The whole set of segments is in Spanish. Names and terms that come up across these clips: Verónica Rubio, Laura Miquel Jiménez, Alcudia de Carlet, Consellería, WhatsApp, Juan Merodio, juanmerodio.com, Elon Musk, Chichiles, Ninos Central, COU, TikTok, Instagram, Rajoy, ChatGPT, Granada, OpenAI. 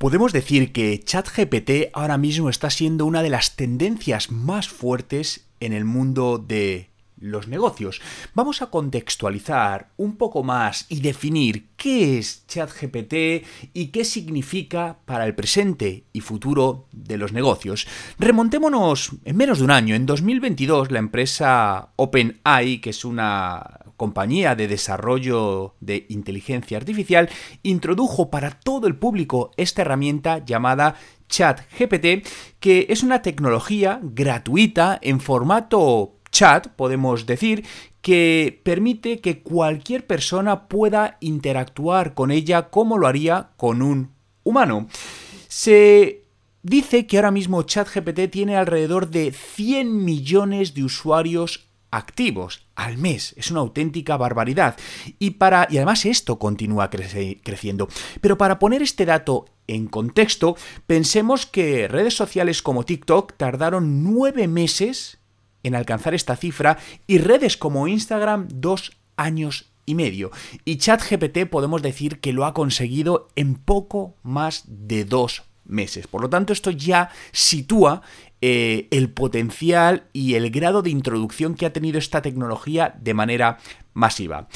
Podemos decir que ChatGPT ahora mismo está siendo una de las tendencias más fuertes en el mundo de los negocios. Vamos a contextualizar un poco más y definir qué es ChatGPT y qué significa para el presente y futuro de los negocios. Remontémonos en menos de un año. En 2022, la empresa OpenAI, que es una compañía de desarrollo de inteligencia artificial, introdujo para todo el público esta herramienta llamada ChatGPT, que es una tecnología gratuita en formato chat, podemos decir, que permite que cualquier persona pueda interactuar con ella como lo haría con un humano. Se dice que ahora mismo ChatGPT tiene alrededor de 100 millones de usuarios activos al mes. Es una auténtica barbaridad. Y además esto continúa creciendo. Pero para poner este dato en contexto, pensemos que redes sociales como TikTok tardaron 9 meses en alcanzar esta cifra, y redes como Instagram 2 años y medio. Y ChatGPT podemos decir que lo ha conseguido en poco más de 2 meses. Por lo tanto, esto ya sitúa el potencial y el grado de introducción que ha tenido esta tecnología de manera masiva.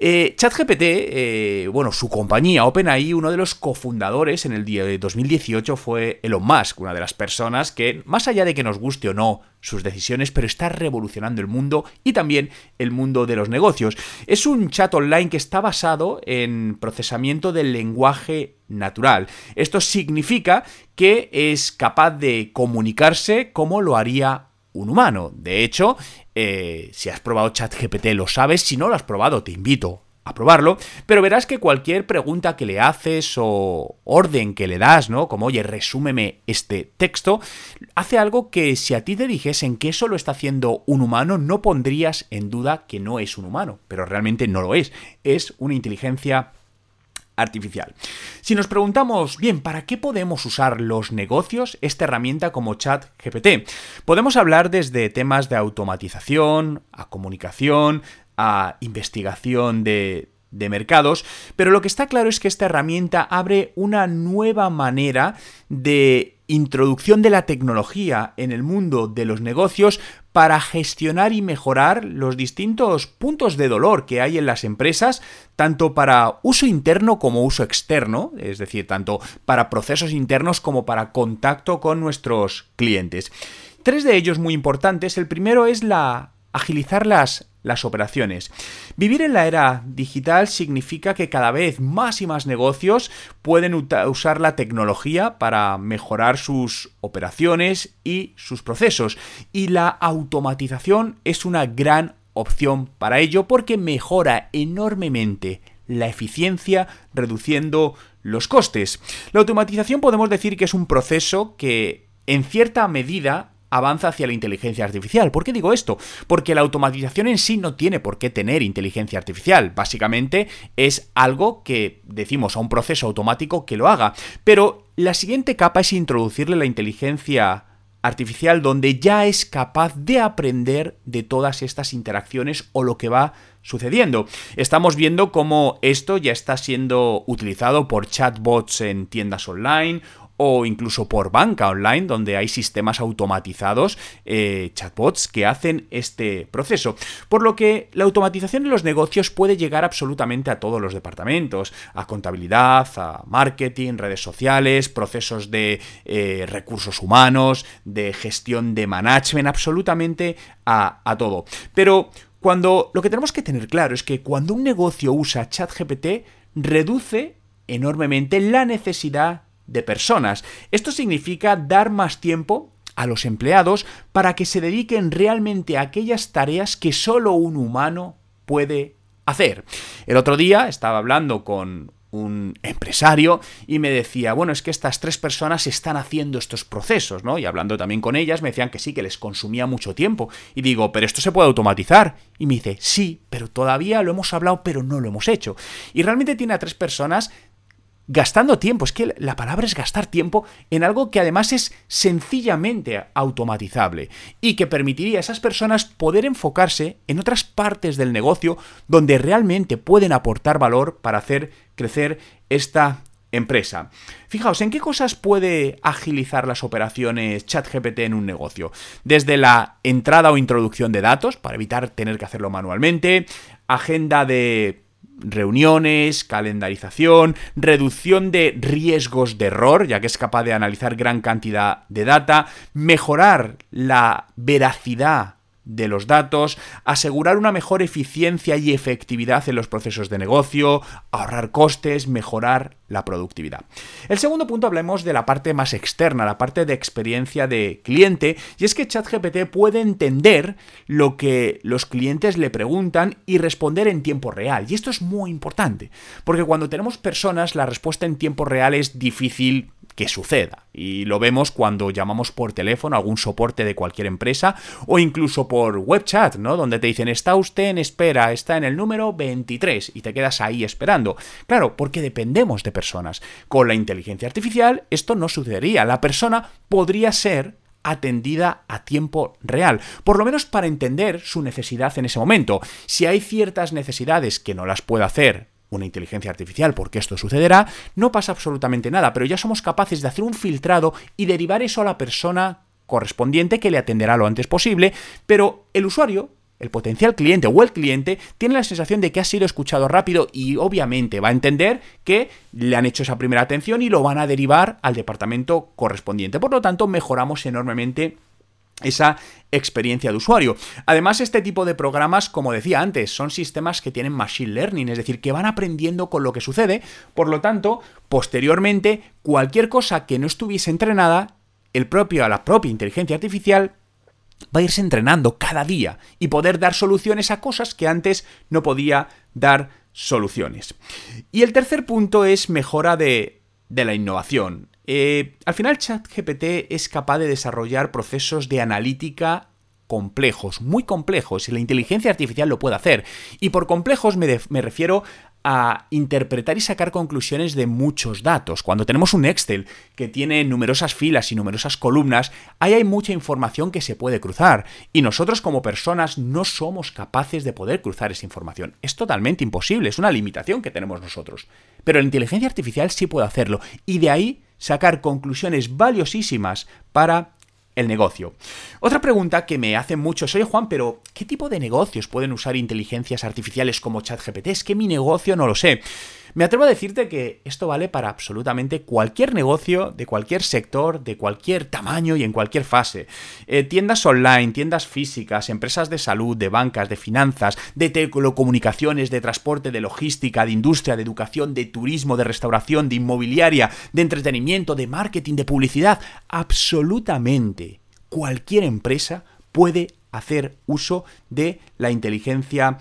ChatGPT, su compañía OpenAI, uno de los cofundadores en el 2018 fue Elon Musk, una de las personas que, más allá de que nos guste o no sus decisiones, pero está revolucionando el mundo y también el mundo de los negocios. Es un chat online que está basado en procesamiento del lenguaje natural. Esto significa que es capaz de comunicarse como lo haría un humano. De hecho, si has probado ChatGPT lo sabes, si no lo has probado te invito a probarlo, pero verás que cualquier pregunta que le haces o orden que le das, ¿no? Como, oye, resúmeme este texto, hace algo que si a ti te dijesen que eso lo está haciendo un humano, no pondrías en duda que no es un humano, pero realmente no lo es una inteligencia artificial. Si nos preguntamos, bien, ¿para qué podemos usar los negocios esta herramienta como ChatGPT? Podemos hablar desde temas de automatización, a comunicación, a investigación de mercados, pero lo que está claro es que esta herramienta abre una nueva manera de introducción de la tecnología en el mundo de los negocios para gestionar y mejorar los distintos puntos de dolor que hay en las empresas, tanto para uso interno como uso externo, es decir, tanto para procesos internos como para contacto con nuestros clientes. 3 de ellos muy importantes. El primero es agilizar las operaciones. Vivir en la era digital significa que cada vez más y más negocios pueden usar la tecnología para mejorar sus operaciones y sus procesos. Y la automatización es una gran opción para ello porque mejora enormemente la eficiencia reduciendo los costes. La automatización podemos decir que es un proceso que en cierta medida avanza hacia la inteligencia artificial. ¿Por qué digo esto? Porque la automatización en sí no tiene por qué tener inteligencia artificial. Básicamente es algo que decimos a un proceso automático que lo haga. Pero la siguiente capa es introducirle la inteligencia artificial, donde ya es capaz de aprender de todas estas interacciones o lo que va sucediendo. Estamos viendo cómo esto ya está siendo utilizado por chatbots en tiendas online o incluso por banca online, donde hay sistemas automatizados, chatbots, que hacen este proceso. Por lo que la automatización en los negocios puede llegar absolutamente a todos los departamentos, a contabilidad, a marketing, redes sociales, procesos de recursos humanos, de gestión de management, absolutamente a todo. Pero lo que tenemos que tener claro es que cuando un negocio usa ChatGPT, reduce enormemente la necesidad de personas. Esto significa dar más tiempo a los empleados para que se dediquen realmente a aquellas tareas que solo un humano puede hacer. El otro día estaba hablando con un empresario y me decía, bueno, es que estas 3 personas están haciendo estos procesos, ¿no? Y hablando también con ellas me decían que sí, que les consumía mucho tiempo. Y digo, ¿pero esto se puede automatizar? Y me dice, sí, pero todavía lo hemos hablado, pero no lo hemos hecho. Y realmente tiene a 3 personas gastando tiempo. Es que la palabra es gastar tiempo en algo que además es sencillamente automatizable y que permitiría a esas personas poder enfocarse en otras partes del negocio donde realmente pueden aportar valor para hacer crecer esta empresa. Fijaos, ¿en qué cosas puede agilizar las operaciones ChatGPT en un negocio? Desde la entrada o introducción de datos, para evitar tener que hacerlo manualmente, agenda de reuniones, calendarización, reducción de riesgos de error, ya que es capaz de analizar gran cantidad de data, mejorar la veracidad de los datos, asegurar una mejor eficiencia y efectividad en los procesos de negocio, ahorrar costes, mejorar la productividad. El segundo punto, hablemos de la parte más externa, la parte de experiencia de cliente, y es que ChatGPT puede entender lo que los clientes le preguntan y responder en tiempo real. Y esto es muy importante, porque cuando tenemos personas, la respuesta en tiempo real es difícil que suceda. Y lo vemos cuando llamamos por teléfono a algún soporte de cualquier empresa o incluso por web chat, ¿no? Donde te dicen, está usted en espera, está en el número 23 y te quedas ahí esperando. Claro, porque dependemos de personas. Con la inteligencia artificial esto no sucedería. La persona podría ser atendida a tiempo real, por lo menos para entender su necesidad en ese momento. Si hay ciertas necesidades que no las puede hacer una inteligencia artificial, porque esto sucederá, no pasa absolutamente nada, pero ya somos capaces de hacer un filtrado y derivar eso a la persona correspondiente que le atenderá lo antes posible, pero el usuario, el potencial cliente o el cliente, tiene la sensación de que ha sido escuchado rápido y obviamente va a entender que le han hecho esa primera atención y lo van a derivar al departamento correspondiente. Por lo tanto, mejoramos enormemente esa experiencia de usuario. Además, este tipo de programas, como decía antes, son sistemas que tienen machine learning, es decir, que van aprendiendo con lo que sucede. Por lo tanto, posteriormente, cualquier cosa que no estuviese entrenada, la propia inteligencia artificial va a irse entrenando cada día y poder dar soluciones a cosas que antes no podía dar soluciones. Y el tercer punto es mejora de la innovación. Al final, ChatGPT es capaz de desarrollar procesos de analítica complejos, muy complejos, y la inteligencia artificial lo puede hacer. Y por complejos me refiero a interpretar y sacar conclusiones de muchos datos. Cuando tenemos un Excel que tiene numerosas filas y numerosas columnas, ahí hay mucha información que se puede cruzar y nosotros como personas no somos capaces de poder cruzar esa información. Es totalmente imposible, es una limitación que tenemos nosotros. Pero la inteligencia artificial sí puede hacerlo y de ahí sacar conclusiones valiosísimas para el negocio. Otra pregunta que me hacen muchos, oye Juan, pero ¿qué tipo de negocios pueden usar inteligencias artificiales como ChatGPT? Es que mi negocio no lo sé. Me atrevo a decirte que esto vale para absolutamente cualquier negocio, de cualquier sector, de cualquier tamaño y en cualquier fase. Tiendas online, tiendas físicas, empresas de salud, de bancas, de finanzas, de telecomunicaciones, de transporte, de logística, de industria, de educación, de turismo, de restauración, de inmobiliaria, de entretenimiento, de marketing, de publicidad. Absolutamente cualquier empresa puede hacer uso de la inteligencia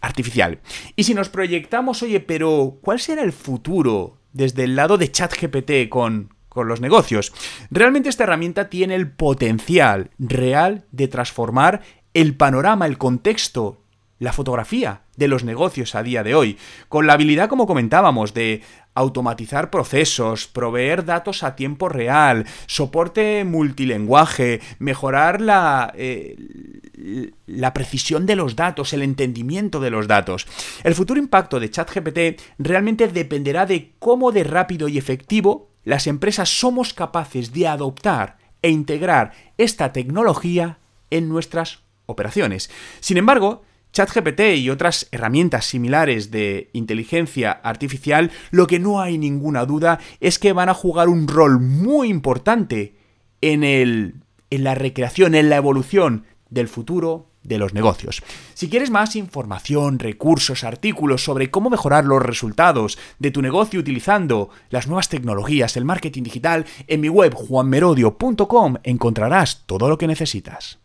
artificial. Y si nos proyectamos, oye, pero ¿cuál será el futuro desde el lado de ChatGPT con los negocios? Realmente esta herramienta tiene el potencial real de transformar el panorama, el contexto, la fotografía de los negocios a día de hoy, con la habilidad, como comentábamos, de automatizar procesos, proveer datos a tiempo real, soporte multilingüe, mejorar la precisión de los datos, el entendimiento de los datos. El futuro impacto de ChatGPT realmente dependerá de cómo de rápido y efectivo las empresas somos capaces de adoptar e integrar esta tecnología en nuestras operaciones. Sin embargo, ChatGPT y otras herramientas similares de inteligencia artificial, lo que no hay ninguna duda es que van a jugar un rol muy importante en la recreación, en la evolución del futuro de los negocios. Si quieres más información, recursos, artículos sobre cómo mejorar los resultados de tu negocio utilizando las nuevas tecnologías, el marketing digital, en mi web juanmerodio.com encontrarás todo lo que necesitas.